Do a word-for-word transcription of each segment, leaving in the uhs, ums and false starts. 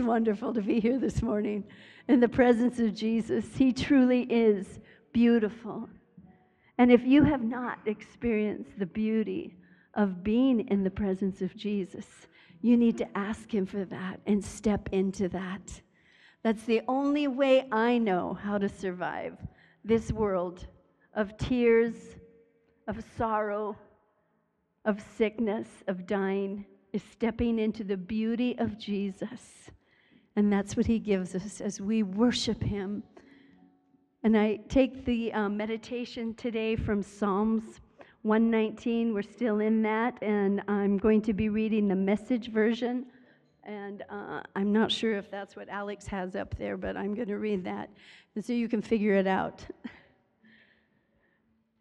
It's wonderful to be here this morning in the presence of Jesus. He truly is beautiful. And if you have not experienced the beauty of being in the presence of Jesus, you need to ask him for that and step into that. That's the only way I know how to survive this world of tears, of sorrow, of sickness, of dying, is stepping into the beauty of Jesus. And that's what he gives us as we worship him. And I take the uh, meditation today from Psalms one nineteen. We're still in that, and I'm going to be reading the Message version. And uh, I'm not sure if that's what Alex has up there, but I'm going to read that, and so you can figure it out. It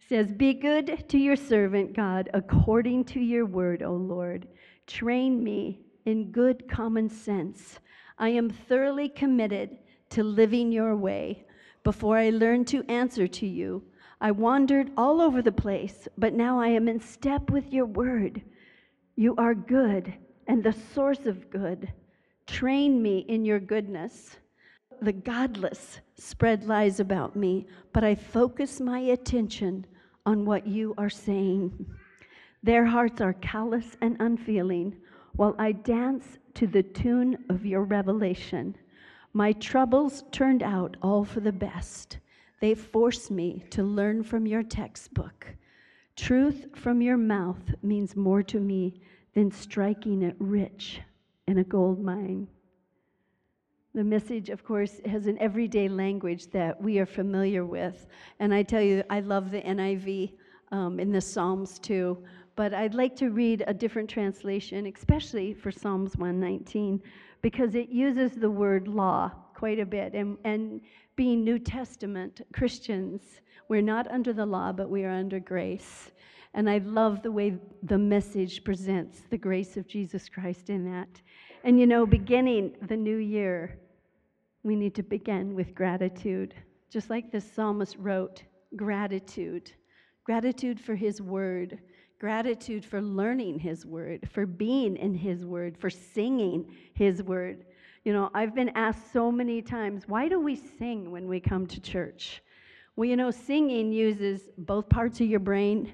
says, "Be good to your servant, God, according to your word, O Lord. Train me in good common sense. I am thoroughly committed to living your way. Before I learned to answer to you, I wandered all over the place, but now I am in step with your word. You are good and the source of good. Train me in your goodness. The godless spread lies about me, but I focus my attention on what you are saying. Their hearts are callous and unfeeling, while I dance to the tune of your revelation. My troubles turned out all for the best. They force me to learn from your textbook. Truth from your mouth means more to me than striking it rich in a gold mine." The Message, of course, has an everyday language that we are familiar with. And I tell you, I love the N I V um, in the Psalms too. But I'd like to read a different translation, especially for Psalms one nineteen, because it uses the word law quite a bit. And, and being New Testament Christians, we're not under the law, but we are under grace. And I love the way the Message presents the grace of Jesus Christ in that. And you know, beginning the new year, we need to begin with gratitude. Just like the psalmist wrote, gratitude. Gratitude for his word. Gratitude for learning his word, for being in his word, for singing his word. You know, I've been asked so many times, why do we sing when we come to church? Well, you know, singing uses both parts of your brain,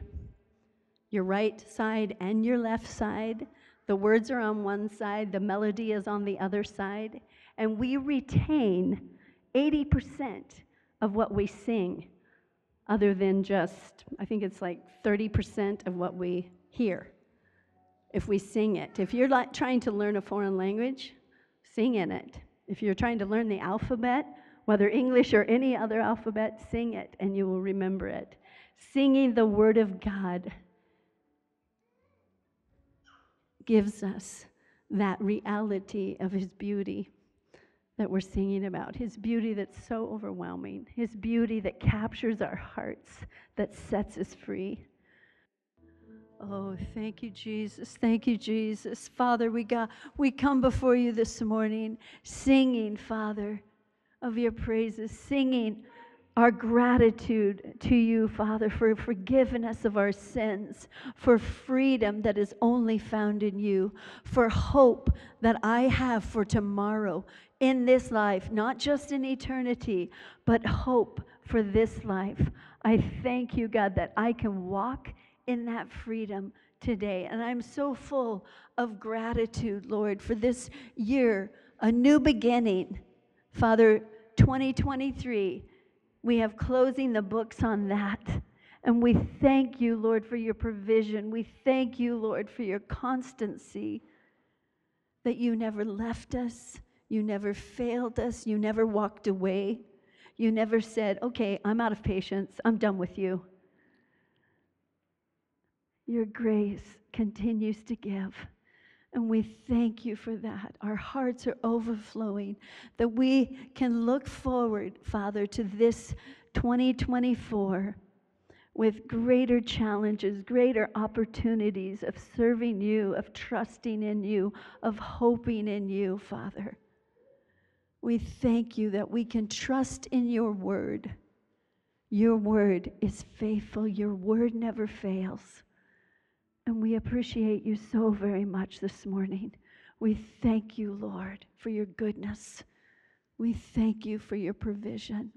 your right side and your left side. The words are on one side, the melody is on the other side, and we retain eighty percent of what we sing, other than just, I think it's like thirty percent of what we hear, if we sing it. If you're like trying to learn a foreign language, sing in it. If you're trying to learn the alphabet, whether English or any other alphabet, sing it and you will remember it. Singing the Word of God gives us that reality of his beauty that we're singing about, his beauty that's so overwhelming, his beauty that captures our hearts, that sets us free. Oh, thank you, Jesus. Thank you, Jesus. Father, we got, we come before you this morning singing, Father, of your praises, singing our gratitude to you, Father, for forgiveness of our sins, for freedom that is only found in you, for hope that I have for tomorrow in this life, not just in eternity, but hope for this life. I thank you, God, that I can walk in that freedom today. And I'm so full of gratitude, Lord, for this year, a new beginning. Father, twenty twenty-three, we have closing the books on that. And we thank you, Lord, for your provision. We thank you, Lord, for your constancy, that you never left us. You never failed us. You never walked away. You never said, okay, I'm out of patience. I'm done with you. Your grace continues to give. And we thank you for that. Our hearts are overflowing, that we can look forward, Father, to this twenty twenty-four with greater challenges, greater opportunities of serving you, of trusting in you, of hoping in you, Father. We thank you that we can trust in your word. Your word is faithful. Your word never fails. And we appreciate you so very much this morning. We thank you, Lord, for your goodness. We thank you for your provision.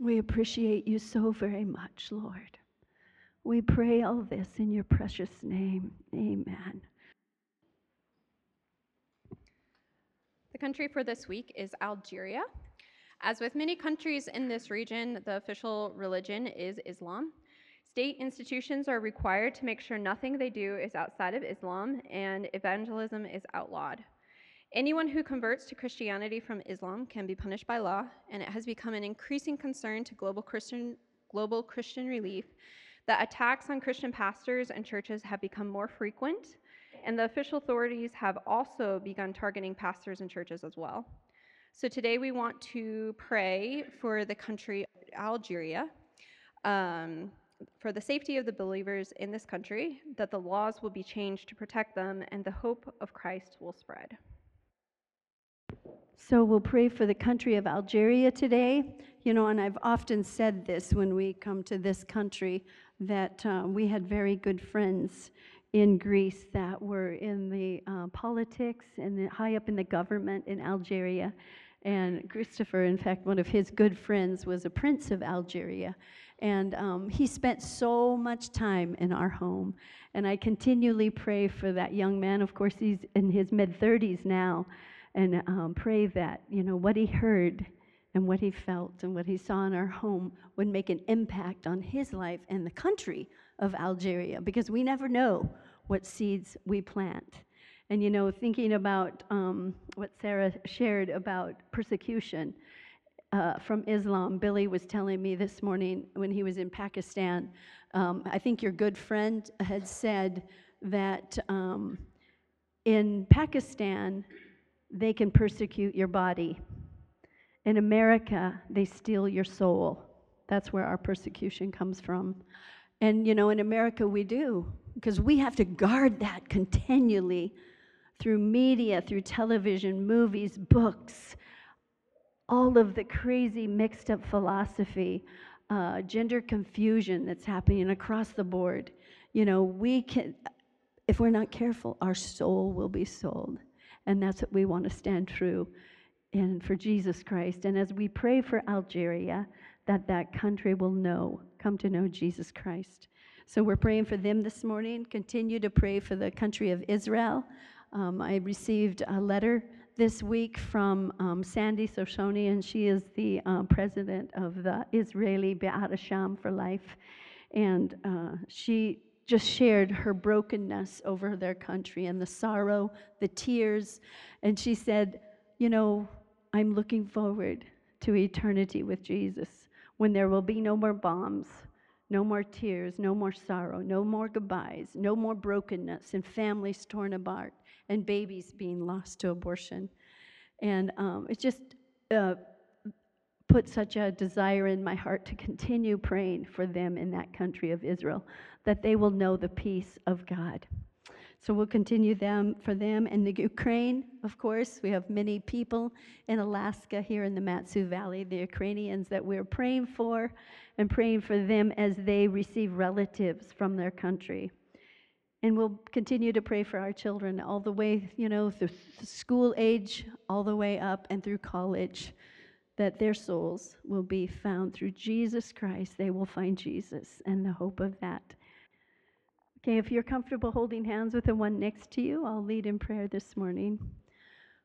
We appreciate you so very much, Lord. We pray all this in your precious name. Amen. The country for this week is Algeria. As with many countries in this region, the official religion is Islam. State institutions are required to make sure nothing they do is outside of Islam, and evangelism is outlawed. Anyone who converts to Christianity from Islam can be punished by law, and it has become an increasing concern to global Christian, global Christian Relief that attacks on Christian pastors and churches have become more frequent, and the official authorities have also begun targeting pastors and churches as well. So today we want to pray for the country Algeria, um, for the safety of the believers in this country, that the laws will be changed to protect them, and the hope of Christ will spread. So we'll pray for the country of Algeria today. You know, and I've often said this when we come to this country, that uh, we had very good friends in Greece that were in the uh, politics and the, high up in the government in Algeria. And Christopher, in fact, one of his good friends was a prince of Algeria. And um, he spent so much time in our home. And I continually pray for that young man. Of course, he's in his mid-thirties now. And um, pray that, you know, what he heard and what he felt and what he saw in our home would make an impact on his life and the country of Algeria, because we never know what seeds we plant. And, you know, thinking about um, what Sarah shared about persecution uh, from Islam, Billy was telling me this morning when he was in Pakistan, um, I think your good friend had said that um, in Pakistan, they can persecute your body. In America, they steal your soul. That's where our persecution comes from. And, you know, in America, we do, because we have to guard that continually through media, through television, movies, books, all of the crazy mixed up philosophy, uh, gender confusion that's happening across the board. You know, we can, if we're not careful, our soul will be sold. And that's what we want to stand true in for Jesus Christ. And as we pray for Algeria, that that country will know, come to know Jesus Christ. So we're praying for them this morning. Continue to pray for the country of Israel. Um, I received a letter this week from um, Sandy Soshoni, and she is the uh, president of the Israeli Be'at Hashem for Life. And uh, she just shared her brokenness over their country and the sorrow, the tears. And she said, you know, I'm looking forward to eternity with Jesus, when there will be no more bombs, no more tears, no more sorrow, no more goodbyes, no more brokenness and families torn apart and babies being lost to abortion. And um, it just uh, put such a desire in my heart to continue praying for them in that country of Israel, that they will know the peace of God. So we'll continue them for them. And the Ukraine, of course, we have many people in Alaska here in the Mat-Su Valley, the Ukrainians that we're praying for, and praying for them as they receive relatives from their country. And we'll continue to pray for our children all the way, you know, through school age, all the way up and through college, that their souls will be found through Jesus Christ. They will find Jesus and the hope of that. Okay, if you're comfortable holding hands with the one next to you, I'll lead in prayer this morning.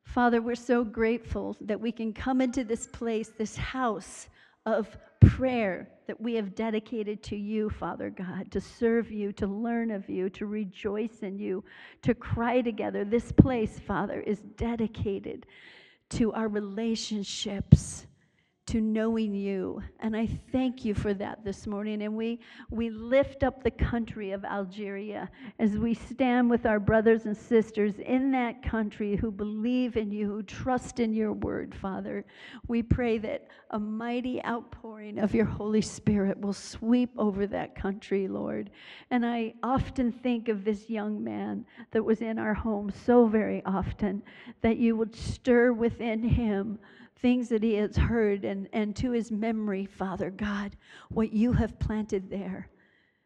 Father, we're so grateful that we can come into this place, this house of prayer that we have dedicated to you, Father God, to serve you, to learn of you, to rejoice in you, to cry together. This place, Father, is dedicated to our relationships, to knowing you. And I thank you for that this morning. And we, we lift up the country of Algeria as we stand with our brothers and sisters in that country who believe in you, who trust in your word, Father. We pray that a mighty outpouring of your Holy Spirit will sweep over that country, Lord. And I often think of this young man that was in our home so very often, that you would stir within him things that he has heard, and, and to his memory, Father God, what you have planted there.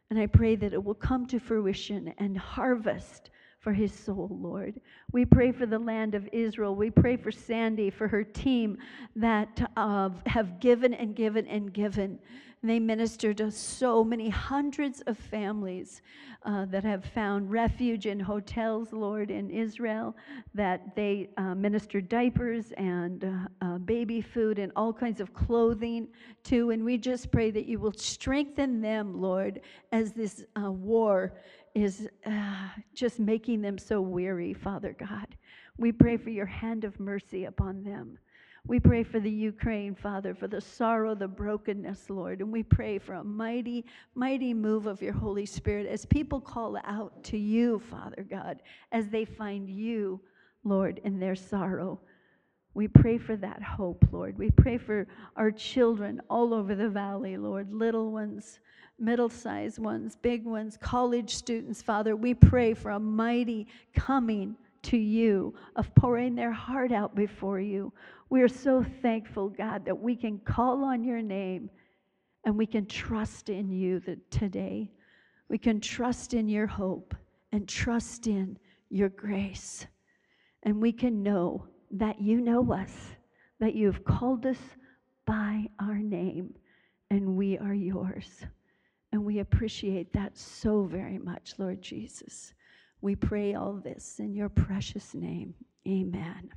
And I pray that it will come to fruition and harvest for his soul, Lord. We pray for the land of Israel. We pray for Sandy, for her team that uh, have given and given and given. And they minister to so many hundreds of families uh, that have found refuge in hotels, Lord, in Israel, that they uh, minister diapers and uh, uh, baby food and all kinds of clothing to. And we just pray that you will strengthen them, Lord, as this uh, war is uh, just making them so weary, Father God. We pray for your hand of mercy upon them. We pray for the Ukraine, Father, for the sorrow, the brokenness, Lord. And we pray for a mighty, mighty move of your Holy Spirit as people call out to you, Father God, as they find you, Lord, in their sorrow. We pray for that hope, Lord. We pray for our children all over the valley, Lord, little ones, middle-sized ones, big ones, college students, Father. We pray for a mighty coming to you, of pouring their heart out before you. We are so thankful, God, that we can call on your name and we can trust in you that today. We can trust in your hope and trust in your grace. And we can know that you know us, that you have called us by our name, and we are yours. And we appreciate that so very much, Lord Jesus. We pray all this in your precious name. Amen.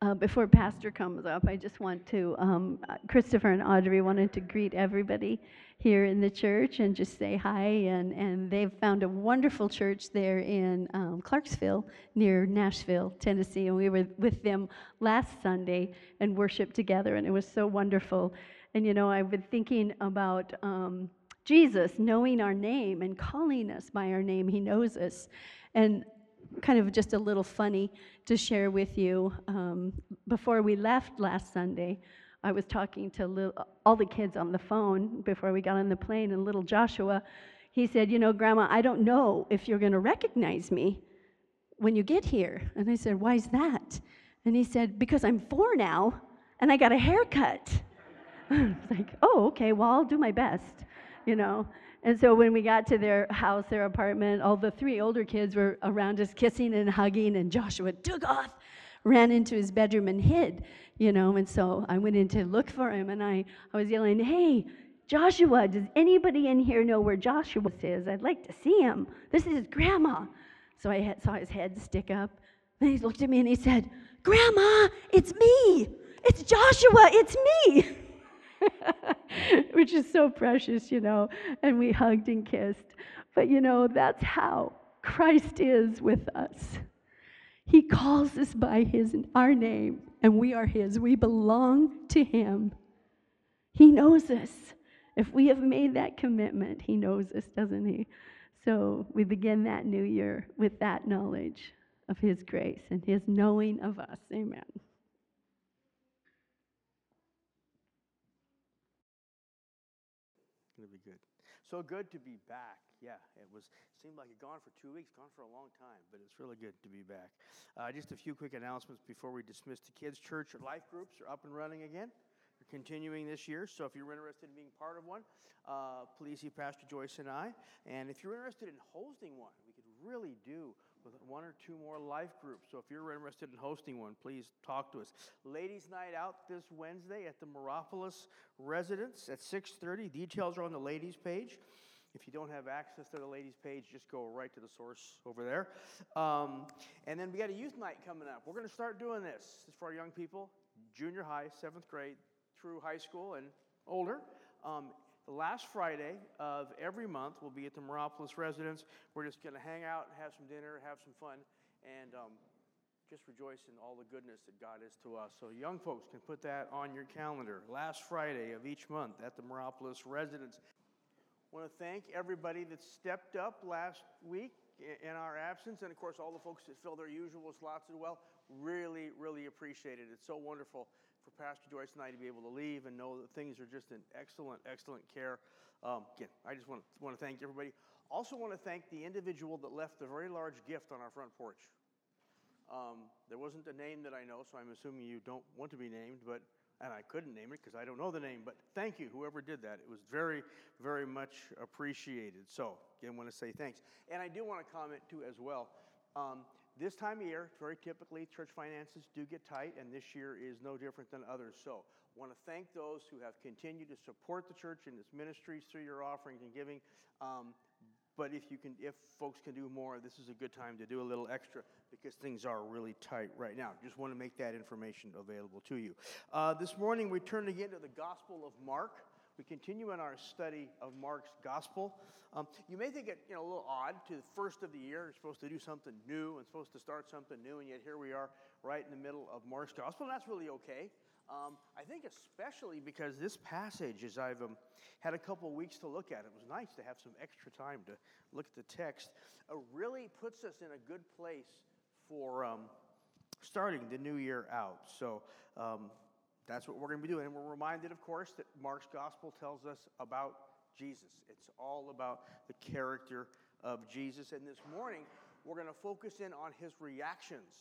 Uh, before Pastor comes up, I just want to, um, Christopher and Audrey wanted to greet everybody here in the church and just say hi. And, and they've found a wonderful church there in um, Clarksville, near Nashville, Tennessee. And we were with them last Sunday and worshiped together, and it was so wonderful. And, you know, I've been thinking about Um, Jesus knowing our name and calling us by our name. He knows us. And kind of just a little funny to share with you. Um, before we left last Sunday, I was talking to little, all the kids on the phone before we got on the plane, and little Joshua, he said, you know, Grandma, I don't know if you're going to recognize me when you get here. And I said, why is that? And he said, because I'm four now, and I got a haircut. I was like, oh, okay, well, I'll do my best. You know, and so when we got to their house, their apartment, all the three older kids were around us kissing and hugging, and Joshua took off, ran into his bedroom and hid, you know, and so I went in to look for him, and I, I was yelling, hey, Joshua, does anybody in here know where Joshua is? I'd like to see him. This is Grandma. So I had, saw his head stick up, and he looked at me, and he said, Grandma, it's me. It's Joshua. It's me. Which is so precious, you know, and we hugged and kissed. But, you know, that's how Christ is with us. He calls us by his, our name, and we are his. We belong to him. He knows us. If we have made that commitment, he knows us, doesn't he? So we begin that new year with that knowledge of his grace and his knowing of us. Amen. So good to be back. Yeah, it was seemed like you're gone for two weeks, gone for a long time, but it's really good to be back. Uh, just a few quick announcements before we dismiss the kids' church or life groups are up and running again. They're continuing this year, so if you're interested in being part of one, uh, please see Pastor Joyce and I. And if you're interested in hosting one, we could really do with one or two more life groups. So if you're interested in hosting one, please talk to us. Ladies' Night Out this Wednesday at the Moropolis Residence at six thirty. Details are on the ladies' page. If you don't have access to the ladies' page, just go right to the source over there. Um, and then we got a youth night coming up. We're going to start doing this. It's for our young people, junior high, seventh grade, through high school and older. Um, The last Friday of every month, we'll be at the Moropolis Residence. We're just going to hang out, have some dinner, have some fun, and um, just rejoice in all the goodness that God is to us. So young folks can put that on your calendar. Last Friday of each month at the Moropolis Residence. I want to thank everybody that stepped up last week in our absence, and, of course, all the folks that fill their usual slots as well. Really, really appreciate it. It's so wonderful for Pastor Joyce and I to be able to leave and know that things are just in excellent, excellent care. Um, again, I just want to, want to thank everybody. Also want to thank the individual that left the very large gift on our front porch. Um, there wasn't a name that I know, so I'm assuming you don't want to be named, but and I couldn't name it because I don't know the name, but thank you, whoever did that. It was very, very much appreciated. So, again, want to say thanks. And I do want to comment, too, as well. Um, this time of year, very typically, church finances do get tight, and this year is no different than others. So, I want to thank those who have continued to support the church and its ministries through your offerings and giving. Um, but if you can, if folks can do more, this is a good time to do a little extra because things are really tight right now. Just want to make that information available to you. Uh, this morning, we turn again to the Gospel of Mark. We continue in our study of Mark's gospel. Um, you may think it, you know, a little odd to the first of the year. You're supposed to do something new and supposed to start something new, and yet here we are right in the middle of Mark's gospel, and that's really okay. Um, I think especially because this passage, as I've um, had a couple weeks to look at, it was nice to have some extra time to look at the text, uh, really puts us in a good place for um, starting the new year out. So, um that's what we're going to be doing. And we're reminded, of course, that Mark's gospel tells us about Jesus. It's all about the character of Jesus. And this morning, we're going to focus in on his reactions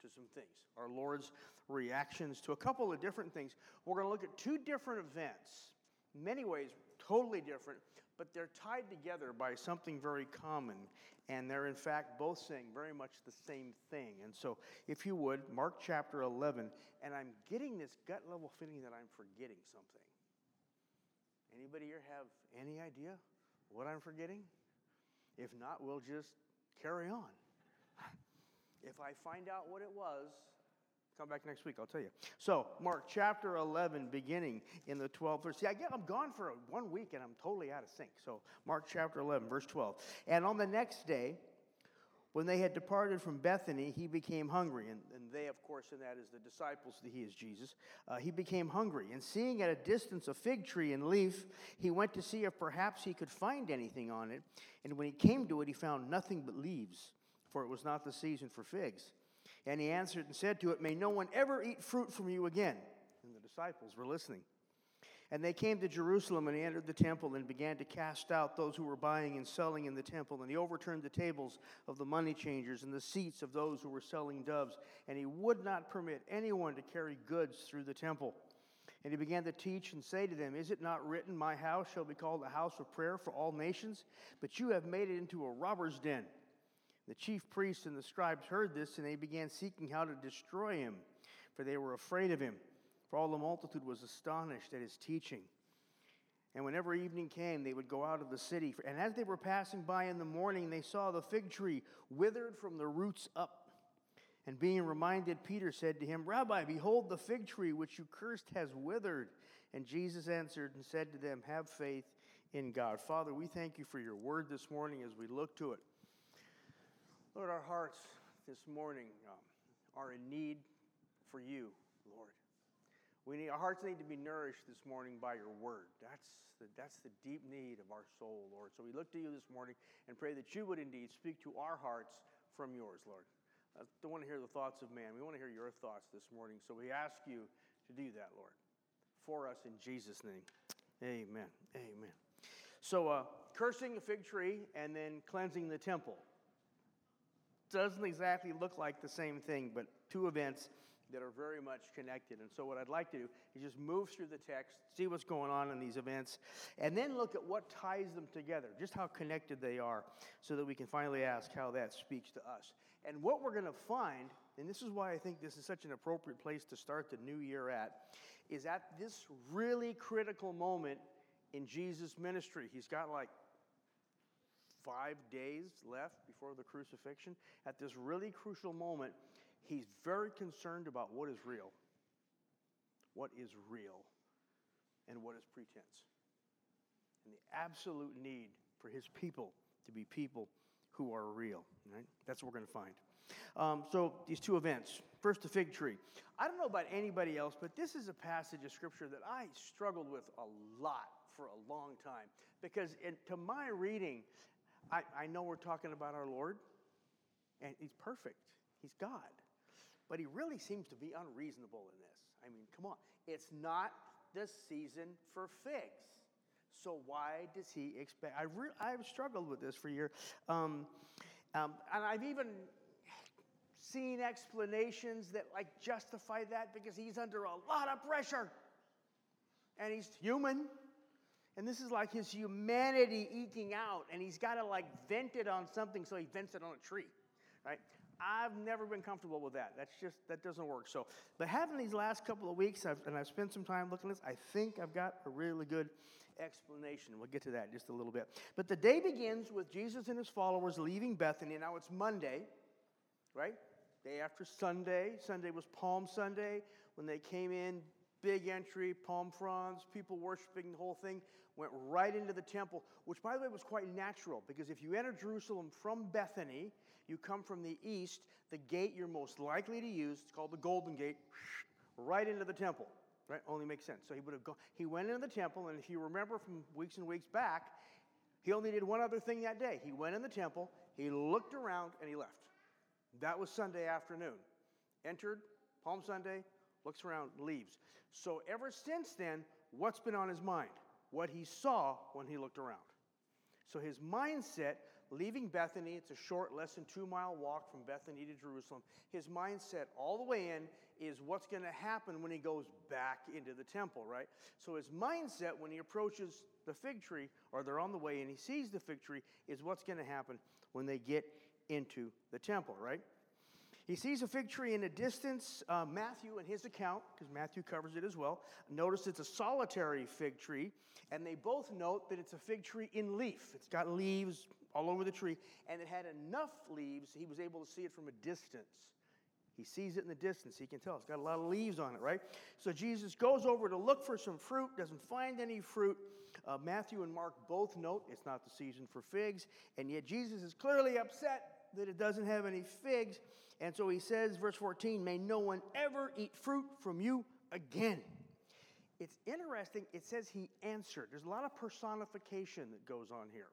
to some things, our Lord's reactions to a couple of different things. We're going to look at two different events, in many ways totally different, but they're tied together by something very common. And they're, in fact, both saying very much the same thing. And so, if you would, Mark chapter eleven, and I'm getting this gut-level feeling that I'm forgetting something. Anybody here have any idea what I'm forgetting? If not, we'll just carry on. If I find out what it was, come back next week, I'll tell you. So, Mark chapter eleven, beginning in the twelfth verse. See, I get, I'm gone for one week, and I'm totally out of sync. So, Mark chapter eleven, verse twelve. And on the next day, when they had departed from Bethany, he became hungry. And, and they, of course, and that is the disciples, that he is Jesus. Uh, he became hungry. And seeing at a distance a fig tree in leaf, he went to see if perhaps he could find anything on it. And when he came to it, he found nothing but leaves, for it was not the season for figs. And he answered and said to it, "May no one ever eat fruit from you again." And the disciples were listening. And they came to Jerusalem, and he entered the temple and began to cast out those who were buying and selling in the temple. And he overturned the tables of the money changers and the seats of those who were selling doves. And he would not permit anyone to carry goods through the temple. And he began to teach and say to them, "Is it not written, 'My house shall be called a house of prayer for all nations'? But you have made it into a robber's den." The chief priests and the scribes heard this, and they began seeking how to destroy him, for they were afraid of him. For all the multitude was astonished at his teaching. And whenever evening came, they would go out of the city. And as they were passing by in the morning, they saw the fig tree withered from the roots up. And being reminded, Peter said to him, "Rabbi, behold, the fig tree which you cursed has withered." And Jesus answered and said to them, "Have faith in God." Father, we thank you for your word this morning as we look to it. Lord, our hearts this morning um, are in need for you, Lord. We need, our hearts need to be nourished this morning by your word. That's the, that's the deep need of our soul, Lord. So we look to you this morning and pray that you would indeed speak to our hearts from yours, Lord. I don't want to hear the thoughts of man. We want to hear your thoughts this morning. So we ask you to do that, Lord, for us in Jesus' name. Amen. Amen. So uh, cursing a fig tree and then cleansing the temple. Doesn't exactly look like the same thing, but two events that are very much connected. And so what I'd like to do is just move through the text, see what's going on in these events, and then look at what ties them together, just how connected they are, so that we can finally ask how that speaks to us. And what we're going to find, and this is why I think this is such an appropriate place to start the new year at, is at this really critical moment in Jesus' ministry. He's got like five days left before the crucifixion. At this really crucial moment, he's very concerned about what is real. What is real and what is pretense. And the absolute need for his people to be people who are real. Right? That's what we're going to find. Um, so these two events. First, the fig tree. I don't know about anybody else, but this is a passage of Scripture that I struggled with a lot for a long time. Because in, to my reading, I, I know we're talking about our Lord, and he's perfect. He's God. But he really seems to be unreasonable in this. I mean, come on. It's not the season for figs. So why does he expect? I re- I've struggled with this for a year. Um, um, and I've even seen explanations that like justify that because he's under a lot of pressure and he's human. And this is like his humanity eking out, and he's got to like vent it on something, so he vents it on a tree, right? I've never been comfortable with that. That's just, that doesn't work. So, but having these last couple of weeks, I've, and I've spent some time looking at this, I think I've got a really good explanation. We'll get to that in just a little bit. But the day begins with Jesus and his followers leaving Bethany. Now it's Monday, right? Day after Sunday. Sunday was Palm Sunday. When they came in, big entry, palm fronds, people worshiping, the whole thing, went right into the temple, which, by the way, was quite natural, because if you enter Jerusalem from Bethany, you come from the east, the gate you're most likely to use, it's called the Golden Gate, right into the temple, right? Only makes sense. So he would have gone, he went into the temple, and if you remember from weeks and weeks back, he only did one other thing that day. He went in the temple, he looked around, and he left. That was Sunday afternoon. Entered, Palm Sunday, looks around, leaves. So ever since then, what's been on his mind? What he saw when he looked around. So his mindset, leaving Bethany, it's a short, less than two-mile walk from Bethany to Jerusalem. His mindset all the way in is what's going to happen when he goes back into the temple, right? So his mindset when he approaches the fig tree, or they're on the way and he sees the fig tree, is what's going to happen when they get into the temple, right? He sees a fig tree in a distance. Uh, Matthew, in his account, because Matthew covers it as well, notice it's a solitary fig tree, and they both note that it's a fig tree in leaf. It's got leaves all over the tree, and it had enough leaves, he was able to see it from a distance. He sees it in the distance. He can tell. It's got a lot of leaves on it, right? So Jesus goes over to look for some fruit, doesn't find any fruit. Uh, Matthew and Mark both note it's not the season for figs, and yet Jesus is clearly upset that it doesn't have any figs. And so he says, verse fourteen, may no one ever eat fruit from you again. It's interesting. It says he answered. There's a lot of personification that goes on here.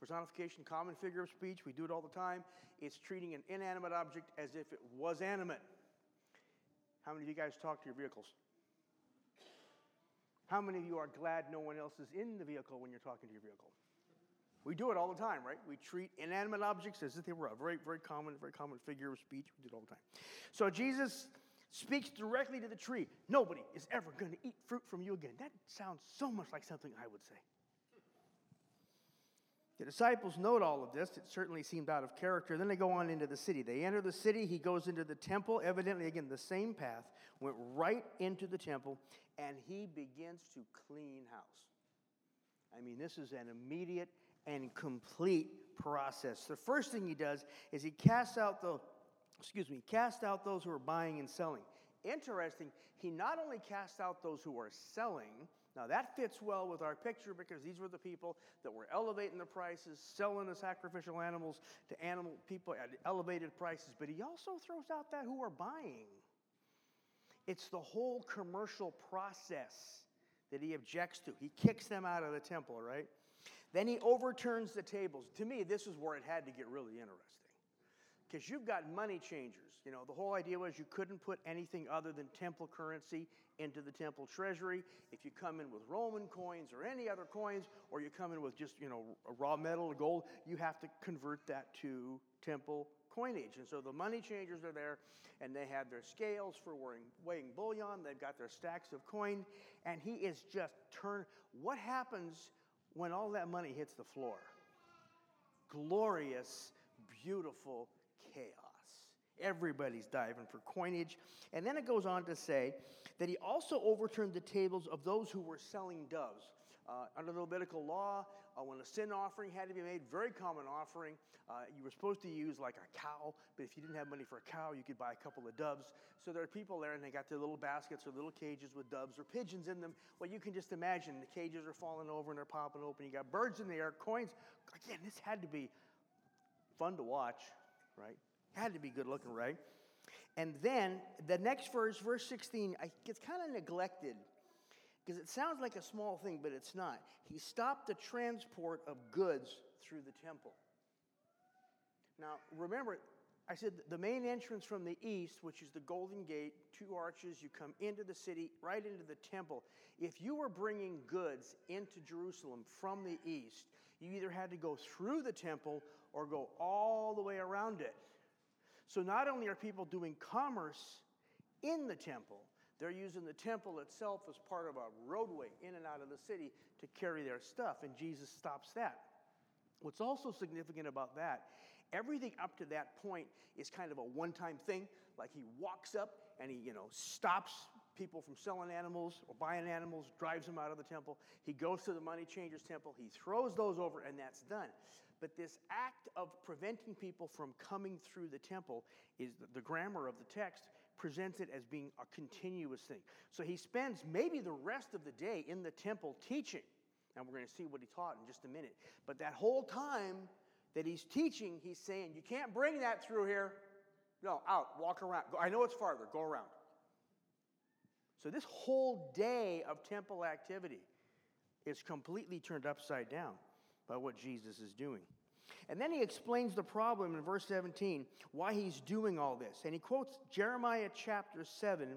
Personification, common figure of speech. We do it all the time. It's treating an inanimate object as if it was animate. How many of you guys talk to your vehicles? How many of you are glad no one else is in the vehicle when you're talking to your vehicle? We do it all the time, right? We treat inanimate objects as if they were a very, very common, very common figure of speech. We do it all the time. So Jesus speaks directly to the tree. Nobody is ever going to eat fruit from you again. That sounds so much like something I would say. The disciples note all of this. It certainly seemed out of character. Then they go on into the city. They enter the city. He goes into the temple. Evidently, again, the same path. Went right into the temple, and he begins to clean house. I mean, this is an immediate and complete process. The first thing he does is he casts out the, excuse me, cast out those who are buying and selling. Interesting, he not only cast out those who are selling. Now that fits well with our picture, because these were the people that were elevating the prices, selling the sacrificial animals to animal people at elevated prices. But he also throws out that who are buying. It's the whole commercial process that he objects to. He kicks them out of the temple, right? Then he overturns the tables. To me, this is where it had to get really interesting, because you've got money changers. You know, the whole idea was you couldn't put anything other than temple currency into the temple treasury. If you come in with Roman coins or any other coins, or you come in with just, you know, raw metal or gold, you have to convert that to temple coinage. And so the money changers are there, and they have their scales for weighing, weighing bullion. They've got their stacks of coin, and he is just turn. What happens when all that money hits the floor? Glorious, beautiful chaos. Everybody's diving for coinage. And then it goes on to say that he also overturned the tables of those who were selling doves. Uh, under the Levitical law, uh, when a sin offering had to be made, very common offering, uh, you were supposed to use like a cow, but if you didn't have money for a cow, you could buy a couple of doves. So there are people there, and they got their little baskets or little cages with doves or pigeons in them. Well, you can just imagine the cages are falling over and they're popping open. You got birds in the air, coins. Again, this had to be fun to watch, right? Had to be good looking, right? And then the next verse, verse sixteen, I, it's kind of neglected, because it sounds like a small thing, but it's not. He stopped the transport of goods through the temple. Now, remember, I said the main entrance from the east, which is the Golden Gate, two arches, you come into the city, right into the temple. If you were bringing goods into Jerusalem from the east, you either had to go through the temple or go all the way around it. So not only are people doing commerce in the temple, they're using the temple itself as part of a roadway in and out of the city to carry their stuff, and Jesus stops that. What's also significant about that, everything up to that point is kind of a one-time thing. Like he walks up and he, you know, stops people from selling animals or buying animals, drives them out of the temple. He goes to the money changers' temple. He throws those over, and that's done. But this act of preventing people from coming through the temple is the, the grammar of the text presents it as being a continuous thing. So he spends maybe the rest of the day in the temple teaching. And we're going to see what he taught in just a minute. But that whole time that he's teaching, he's saying, you can't bring that through here. No, out, walk around. I know it's farther. Go around. So this whole day of temple activity is completely turned upside down by what Jesus is doing. And then he explains the problem in verse seventeen, why he's doing all this. And he quotes Jeremiah chapter seven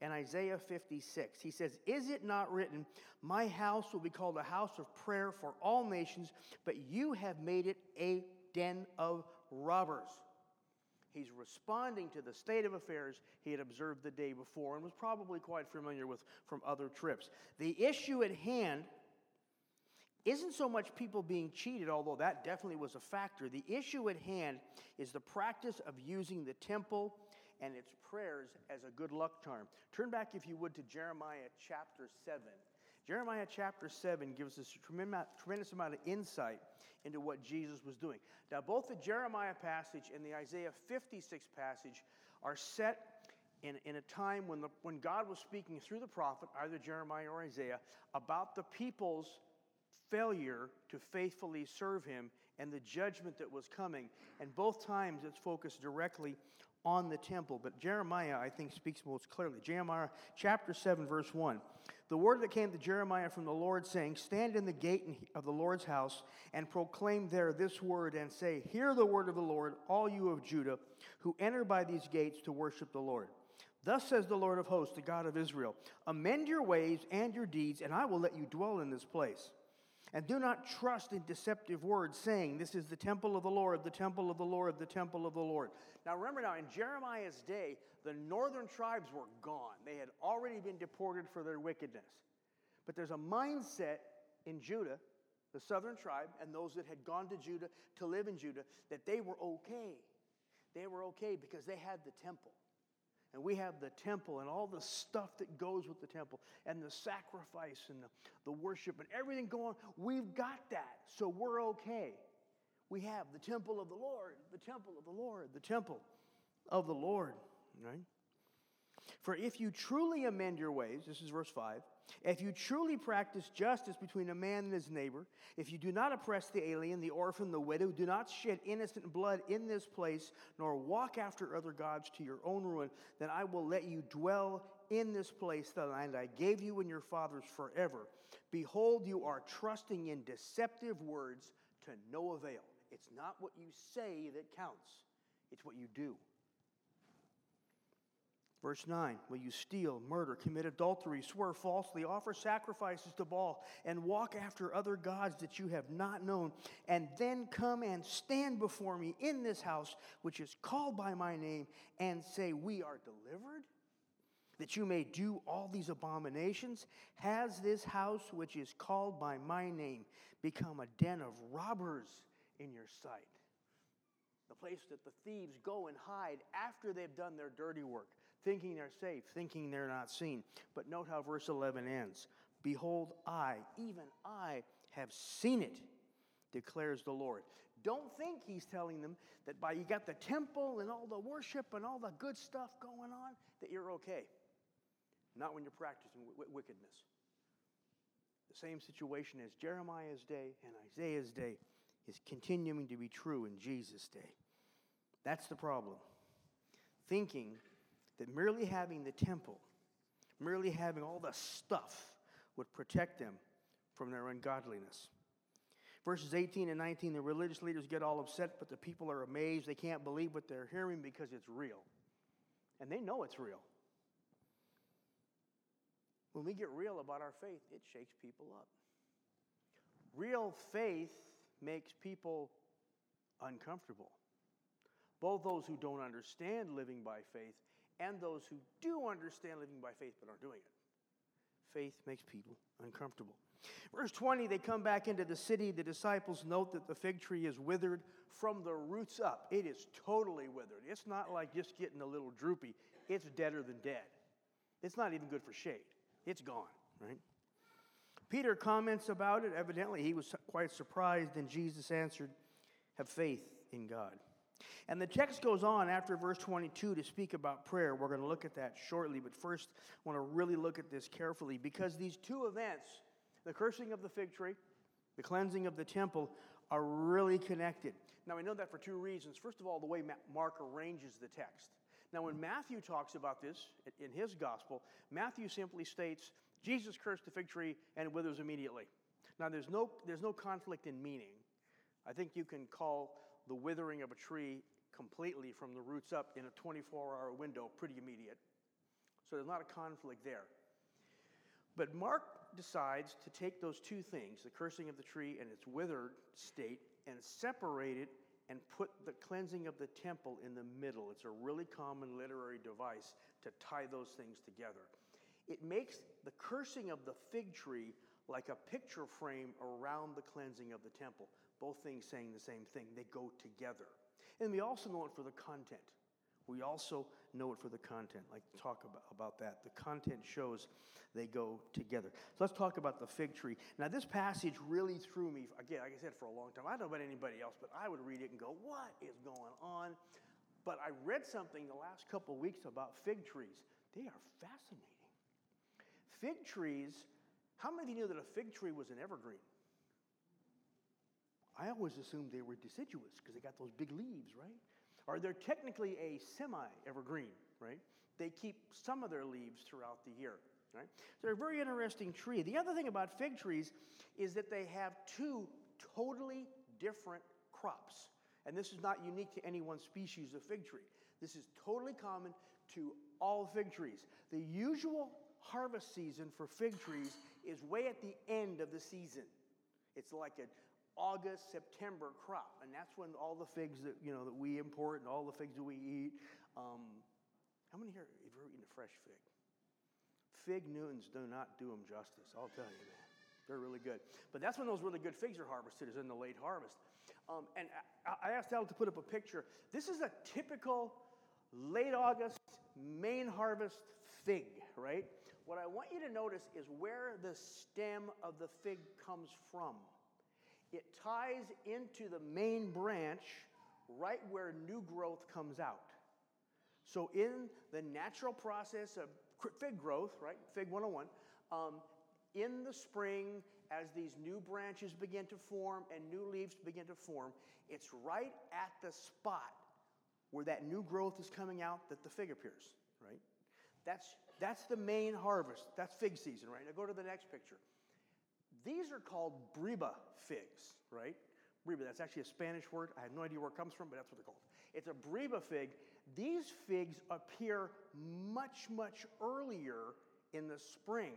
and Isaiah fifty-six. He says, "Is it not written, my house will be called a house of prayer for all nations, but you have made it a den of robbers." He's responding to the state of affairs he had observed the day before and was probably quite familiar with from other trips. The issue at hand isn't so much people being cheated, although that definitely was a factor. The issue at hand is the practice of using the temple and its prayers as a good luck charm. Turn back, if you would, to Jeremiah chapter seven. Jeremiah chapter seven gives us a tremendous amount of insight into what Jesus was doing. Now, both the Jeremiah passage and the Isaiah fifty-six passage are set In, in a time when, the, when God was speaking through the prophet, either Jeremiah or Isaiah, about the people's failure to faithfully serve him and the judgment that was coming. And both times it's focused directly on the temple. But Jeremiah, I think, speaks most clearly. Jeremiah chapter seven, verse one. The word that came to Jeremiah from the Lord, saying, "Stand in the gate of the Lord's house and proclaim there this word and say, hear the word of the Lord, all you of Judah, who enter by these gates to worship the Lord. Thus says the Lord of hosts, the God of Israel, amend your ways and your deeds, and I will let you dwell in this place. And do not trust in deceptive words, saying, this is the temple of the Lord, the temple of the Lord, the temple of the Lord." Now remember now, in Jeremiah's day, the northern tribes were gone. They had already been deported for their wickedness. But there's a mindset in Judah, the southern tribe, and those that had gone to Judah to live in Judah, that they were okay. They were okay because they had the temple. And we have the temple and all the stuff that goes with the temple and the sacrifice and the, the worship and everything going on. We've got that, so we're okay. We have the temple of the Lord, the temple of the Lord, the temple of the Lord, right? "For if you truly amend your ways," this is verse five, "if you truly practice justice between a man and his neighbor, if you do not oppress the alien, the orphan, the widow, do not shed innocent blood in this place, nor walk after other gods to your own ruin, then I will let you dwell in this place, the land I gave you and your fathers forever. Behold, you are trusting in deceptive words to no avail." It's not what you say that counts. It's what you do. Verse nine, "Will you steal, murder, commit adultery, swear falsely, offer sacrifices to Baal, and walk after other gods that you have not known, and then come and stand before me in this house, which is called by my name, and say, we are delivered, that you may do all these abominations? Has this house, which is called by my name, become a den of robbers in your sight?" The place that the thieves go and hide after they've done their dirty work, thinking they're safe, thinking they're not seen. But note how verse eleven ends. "Behold, I, even I, have seen it, declares the Lord." Don't think he's telling them that by you got the temple and all the worship and all the good stuff going on, that you're okay. Not when you're practicing w- w- wickedness. The same situation as Jeremiah's day and Isaiah's day is continuing to be true in Jesus' day. That's the problem. Thinking that merely having the temple, merely having all the stuff would protect them from their ungodliness. Verses eighteen and nineteen, the religious leaders get all upset, but the people are amazed. They can't believe what they're hearing because it's real. And they know it's real. When we get real about our faith, it shakes people up. Real faith makes people uncomfortable. both those who don't understand living by faith and those who do understand living by faith but aren't doing it. Faith makes people uncomfortable. Verse twenty, they come back into the city. The disciples note that the fig tree is withered from the roots up. It is totally withered. It's not like just getting a little droopy. It's deader than dead. It's not even good for shade. It's gone, right? Peter comments about it. Evidently, he was quite surprised, and Jesus answered, "Have faith in God." And the text goes on after verse twenty-two to speak about prayer. We're going to look at that shortly, but first I want to really look at this carefully because these two events, the cursing of the fig tree, the cleansing of the temple, are really connected. Now, I know that for two reasons. First of all, the way Mark arranges the text. Now, when Matthew talks about this in his gospel, Matthew simply states, Jesus cursed the fig tree and it withers immediately. Now, there's no, there's no conflict in meaning. I think you can call the withering of a tree completely from the roots up in a twenty-four hour window pretty immediate. So there's not a conflict there. But Mark decides to take those two things, the cursing of the tree and its withered state, and separate it and put the cleansing of the temple in the middle. It's a really common literary device to tie those things together. It makes the cursing of the fig tree like a picture frame around the cleansing of the temple. Both things saying the same thing. They go together. And we also know it for the content. We also know it for the content. Like talk about, about that. The content shows they go together. So let's talk about the fig tree. Now this passage really threw me, again, like I said, for a long time. I don't know about anybody else, but I would read it and go, what is going on? But I read something the last couple weeks about fig trees. They are fascinating. Fig trees, how many of you knew that a fig tree was an evergreen? I always assumed they were deciduous because they got those big leaves, right? Or they're technically a semi-evergreen, right? They keep some of their leaves throughout the year, right? So they're a very interesting tree. The other thing about fig trees is that they have two totally different crops. And this is not unique to any one species of fig tree. This is totally common to all fig trees. The usual harvest season for fig trees is way at the end of the season. It's like an August, September crop, and that's when all the figs that you know that we import and all the figs that we eat. Um, how many here have ever eaten a fresh fig? Fig Newtons do not do them justice. I'll tell you that. They're really good. But that's when those really good figs are harvested, is in the late harvest. Um, and I, I asked Al to put up a picture. This is a typical late August, main harvest fig, right? What I want you to notice is where the stem of the fig comes from. It ties into the main branch right where new growth comes out. So in the natural process of fig growth, right, Fig one oh one, um, in the spring, as these new branches begin to form and new leaves begin to form, it's right at the spot where that new growth is coming out that the fig appears, right? That's, that's the main harvest. That's fig season, right? Now go to the next picture. These are called breba figs, right? Breba, that's actually a Spanish word. I have no idea where it comes from, but that's what they're called. It's a breba fig. These figs appear much, much earlier in the spring.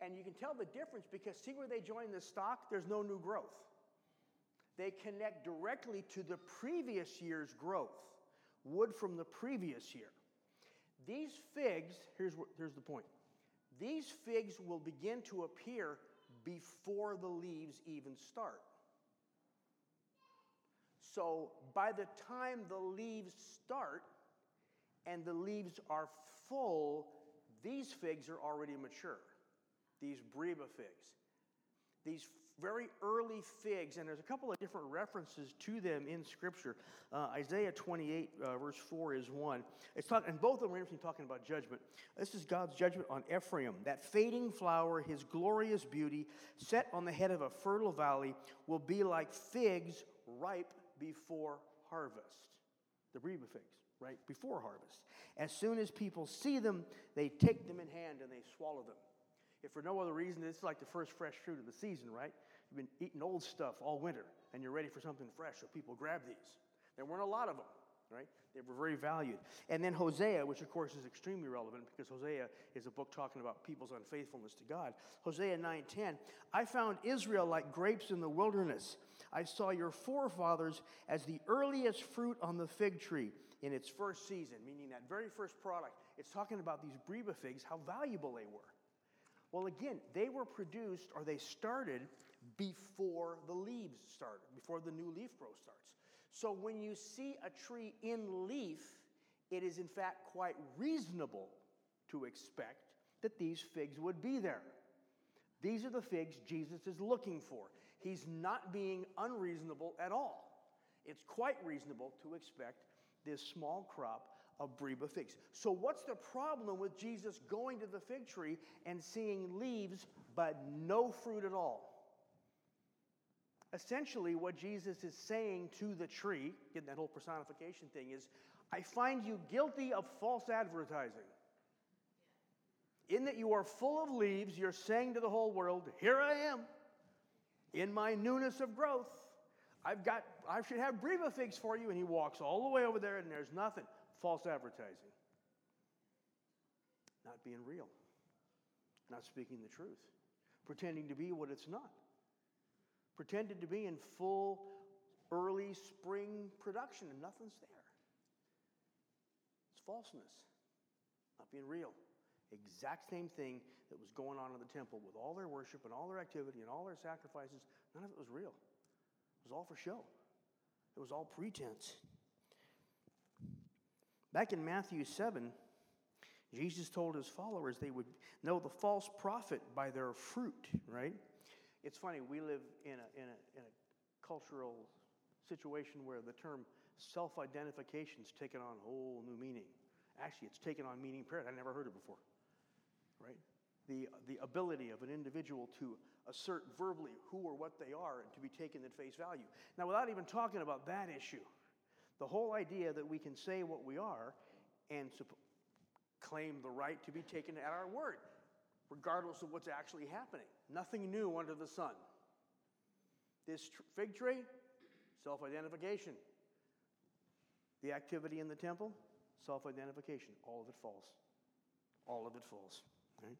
And you can tell the difference because see where they join the stalk? There's no new growth. They connect directly to the previous year's growth. Wood from the previous year. These figs, here's, what, here's the point. These figs will begin to appear before the leaves even start. So by the time the leaves start and the leaves are full, these figs are already mature, these breba figs. These very early figs, and there's a couple of different references to them in Scripture. Uh, Isaiah twenty-eight, uh, verse four is one. It's talk, and both of them are interesting, talking about judgment. This is God's judgment on Ephraim. That fading flower, his glorious beauty, set on the head of a fertile valley, will be like figs ripe before harvest. The breba figs, right, before harvest. As soon as people see them, they take them in hand and they swallow them. If for no other reason, it's like the first fresh fruit of the season, right? You've been eating old stuff all winter, and you're ready for something fresh, so people grab these. There weren't a lot of them, right? They were very valued. And then Hosea, which, of course, is extremely relevant because Hosea is a book talking about people's unfaithfulness to God. Hosea nine ten, I found Israel like grapes in the wilderness. I saw your forefathers as the earliest fruit on the fig tree. in its first season, meaning that very first product, it's talking about these Breba figs, how valuable they were. Well, again, they were produced, or they started before the leaves start, before the new leaf growth starts. So when you see a tree in leaf, it is in fact quite reasonable to expect that these figs would be there. These are the figs Jesus is looking for. He's not being unreasonable at all. It's quite reasonable to expect this small crop of Breba figs. So what's the problem with Jesus going to the fig tree and seeing leaves but no fruit at all? Essentially, what Jesus is saying to the tree, getting that whole personification thing, is, I find you guilty of false advertising. In that you are full of leaves, you're saying to the whole world, here I am, in my newness of growth. I've got, I should have Breba figs for you. And he walks all the way over there and there's nothing. False advertising. Not being real. Not speaking the truth. Pretending to be what it's not. Pretended to be in full early spring production and nothing's there. It's falseness. Not being real. Exact same thing that was going on in the temple with all their worship and all their activity and all their sacrifices. None of it was real. It was all for show. It was all pretense. Back in Matthew seven, Jesus told his followers they would know the false prophet by their fruit, right? It's funny, we live in a, in a, in a cultural situation where the term self-identification is taken on a whole new meaning. Actually, it's taken on meaning period. I never heard it before. Right? The, the ability of an individual to assert verbally who or what they are and to be taken at face value. Now, without even talking about that issue, the whole idea that we can say what we are and sup- claim the right to be taken at our word, regardless of what's actually happening. Nothing new under the sun. This tr- fig tree, self-identification. The activity in the temple, self-identification. All of it falls. All of it falls. Right?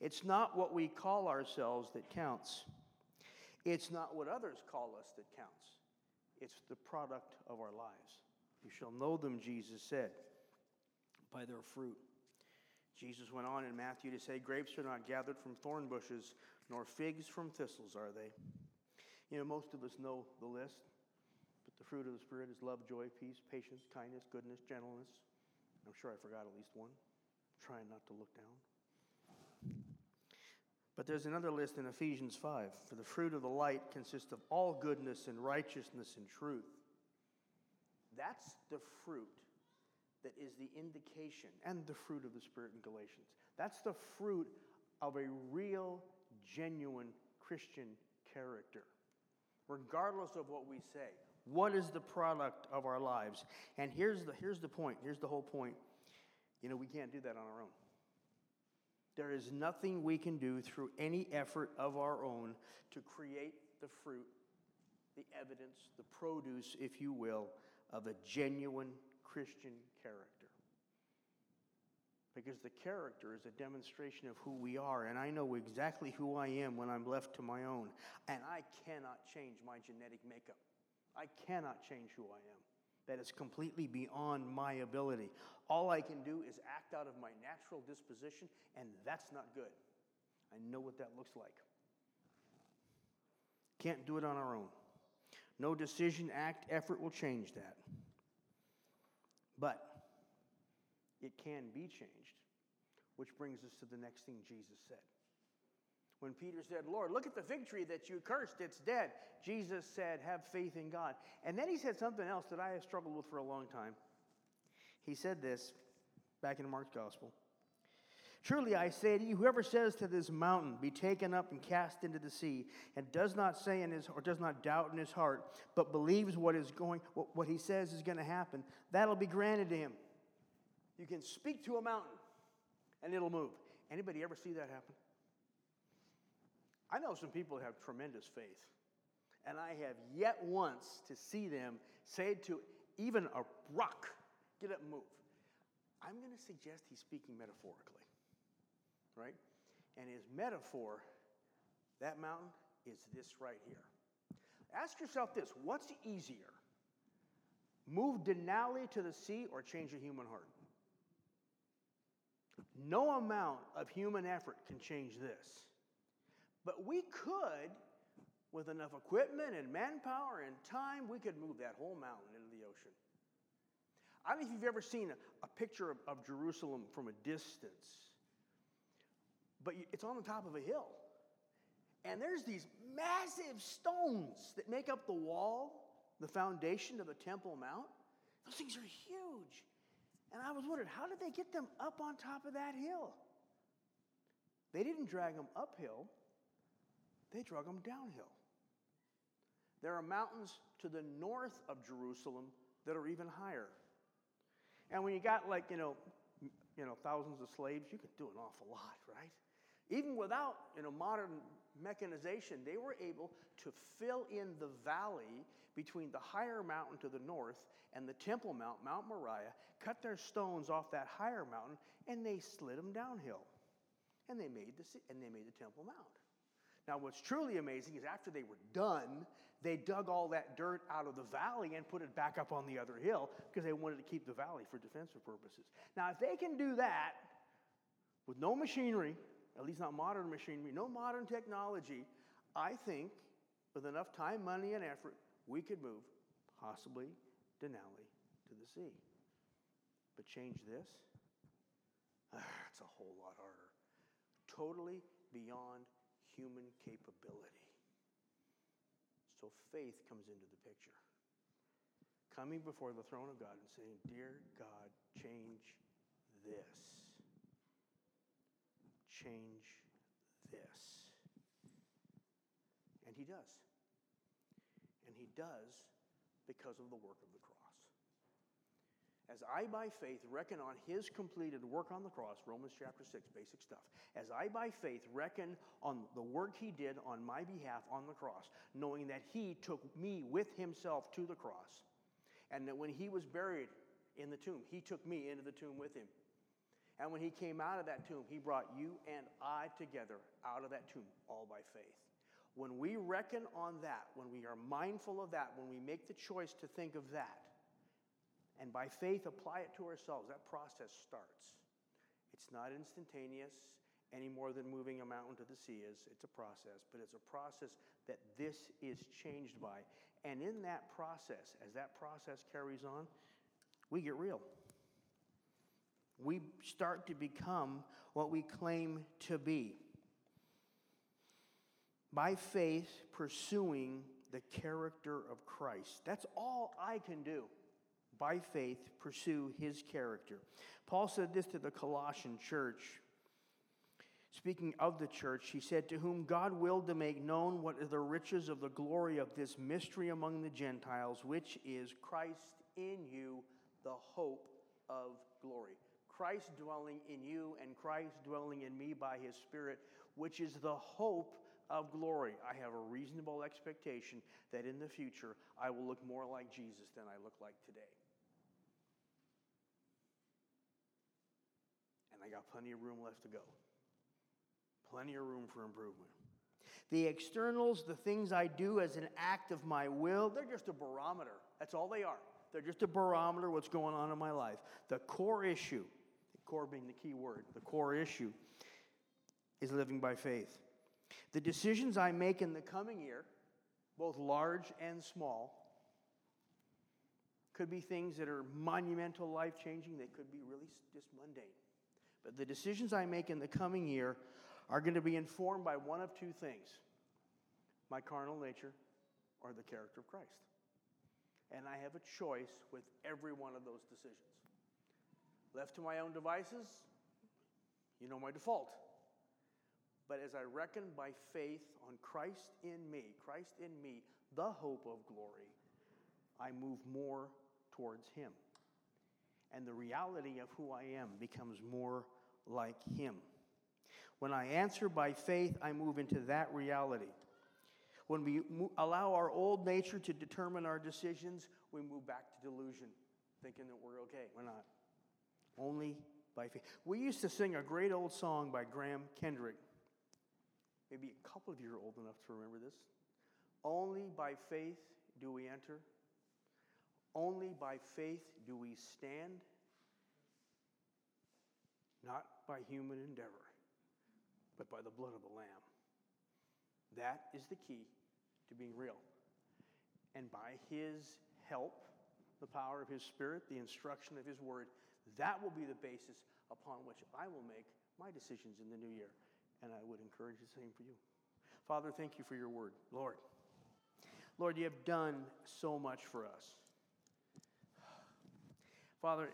It's not what we call ourselves that counts. It's not what others call us that counts. It's the product of our lives. You shall know them, Jesus said, by their fruit. Jesus went on in Matthew to say, grapes are not gathered from thorn bushes, nor figs from thistles, are they? You know, most of us know the list, but the fruit of the Spirit is love, joy, peace, patience, kindness, goodness, gentleness. I'm sure I forgot at least one. I'm trying not to look down. But there's another list in Ephesians five. For the fruit of the light consists of all goodness and righteousness and truth. That's the fruit that is the indication, and the fruit of the Spirit in Galatians. That's the fruit of a real, genuine Christian character, regardless of what we say. What is the product of our lives? And here's the, here's the point. Here's the whole point. You know, we can't do that on our own. There is nothing we can do through any effort of our own to create the fruit, the evidence, the produce, if you will, of a genuine Christian character. Because the character is a demonstration of who we are, and I know exactly who I am when I'm left to my own, and I cannot change my genetic makeup. I cannot change who I am. That is completely beyond my ability. All I can do is act out of my natural disposition, and that's not good. I know what that looks like. Can't do it on our own. No decision, act, effort will change that. But it can be changed, which brings us to the next thing Jesus said. When Peter said, Lord, look at the fig tree that you cursed, it's dead. Jesus said, have faith in God. And then he said something else that I have struggled with for a long time. He said this back in Mark's gospel. Truly I say to you, whoever says to this mountain, be taken up and cast into the sea, and does not say in his or does not doubt in his heart, but believes what is going, what, what he says is going to happen, that'll be granted to him. You can speak to a mountain and it'll move. Anybody ever see that happen? I know some people have tremendous faith, and I have yet once to see them say to even a rock, get up and move. I'm going to suggest he's speaking metaphorically, right? And his metaphor, that mountain, is this right here. Ask yourself this, what's easier, move Denali to the sea, or change a human heart. No amount of human effort can change this. But we could, with enough equipment and manpower and time, we could move that whole mountain into the ocean. I don't know if you've ever seen a, a picture of, of Jerusalem from a distance, but it's on the top of a hill. And there's these massive stones that make up the wall, the foundation of the Temple Mount. Those things are huge. And I was wondering, how did they get them up on top of that hill? They didn't drag them uphill. They drug them downhill. There are mountains to the north of Jerusalem that are even higher. And when you got like, you know, you know, thousands of slaves, you could do an awful lot, right? Even without, you know, modern mechanization, they were able to fill in the valley between the higher mountain to the north and the Temple Mount, Mount Moriah, cut their stones off that higher mountain, and they slid them downhill. And they made the, and they made the Temple Mount. Now, what's truly amazing is after they were done, they dug all that dirt out of the valley and put it back up on the other hill because they wanted to keep the valley for defensive purposes. Now, if they can do that with no machinery, at least not modern machinery, no modern technology, I think with enough time, money, and effort, we could move possibly Denali to the sea. But change this? Uh, it's a whole lot harder. Totally beyond human capability. So faith comes into the picture. Coming before the throne of God and saying, "Dear God, change this. Change this." And he does. And he does because of the work of the cross. As I, by faith, reckon on his completed work on the cross, Romans chapter six, basic stuff. As I, by faith, reckon on the work he did on my behalf on the cross, knowing that he took me with himself to the cross, and that when he was buried in the tomb, he took me into the tomb with him. And when he came out of that tomb, he brought you and I together out of that tomb, all by faith. When we reckon on that, when we are mindful of that, when we make the choice to think of that, and by faith apply it to ourselves, that process starts. It's not instantaneous any more than moving a mountain to the sea is. It's a process, but it's a process that this is changed by. And in that process, as that process carries on, we get real. We start to become what we claim to be. By faith, pursuing the character of Christ. That's all I can do. By faith, pursue his character. Paul said this to the Colossian church. Speaking of the church, he said, "To whom God willed to make known what are the riches of the glory of this mystery among the Gentiles, which is Christ in you, the hope of glory." Christ dwelling in you and Christ dwelling in me by his Spirit, which is the hope of glory. I have a reasonable expectation that in the future I will look more like Jesus than I look like today. And I got plenty of room left to go. Plenty of room for improvement. The externals, the things I do as an act of my will, they're just a barometer. That's all they are. They're just a barometer of what's going on in my life. The core issue, core being the key word, the core issue is living by faith. The decisions I make in the coming year, both large and small, could be things that are monumental, life-changing. They could be really just mundane. But the decisions I make in the coming year are going to be informed by one of two things: my carnal nature or the character of Christ. And I have a choice with every one of those decisions. Left to my own devices, you know my default. But as I reckon by faith on Christ in me, Christ in me, the hope of glory, I move more towards him. And the reality of who I am becomes more like him. When I answer by faith, I move into that reality. When we allow our old nature to determine our decisions, we move back to delusion, thinking that we're okay. We're not. Only by faith. We used to sing a great old song by Graham Kendrick. Maybe a couple of you are old enough to remember this. Only by faith do we enter. Only by faith do we stand, not by human endeavor, but by the blood of the Lamb. That is the key to being real. And by His help, the power of His Spirit, the instruction of His Word, that will be the basis upon which I will make my decisions in the new year. And I would encourage the same for you. Father, thank you for your word. Lord, Lord, you have done so much for us. Father,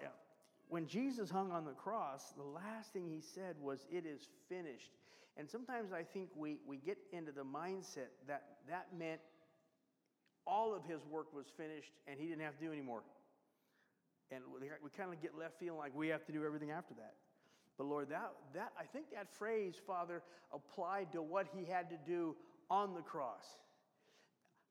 when Jesus hung on the cross, the last thing he said was, "It is finished." And sometimes I think we, we get into the mindset that that meant all of his work was finished and he didn't have to do anymore. And we kind of get left feeling like we have to do everything after that. But Lord, that that I think that phrase, Father, applied to what he had to do on the cross.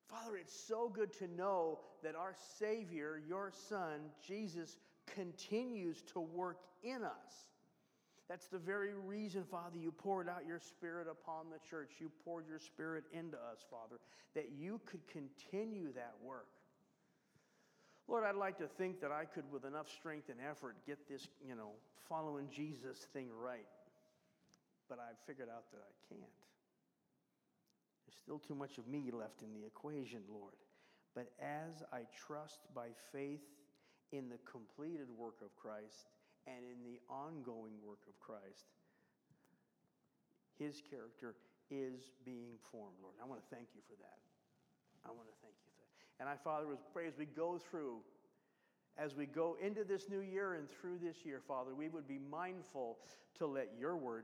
Father, it's so good to know that our Savior, your Son, Jesus, continues to work in us. That's the very reason, Father, you poured out your Spirit upon the church. You poured your Spirit into us, Father, that you could continue that work. Lord, I'd like to think that I could, with enough strength and effort, get this, you know, following Jesus thing right. But I've figured out that I can't. There's still too much of me left in the equation, Lord. But as I trust by faith in the completed work of Christ and in the ongoing work of Christ, His character is being formed, Lord. I want to thank you for that. I want to thank you for that. And I, Father, was pray as we go through, as we go into this new year and through this year, Father, we would be mindful to let your word,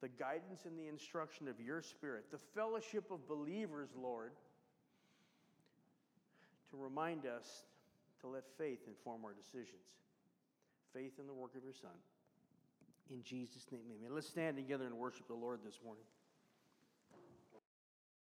the guidance and the instruction of your Spirit, the fellowship of believers, Lord, to remind us to let faith inform our decisions. Faith in the work of your Son. In Jesus' name, amen. Let's stand together and worship the Lord this morning.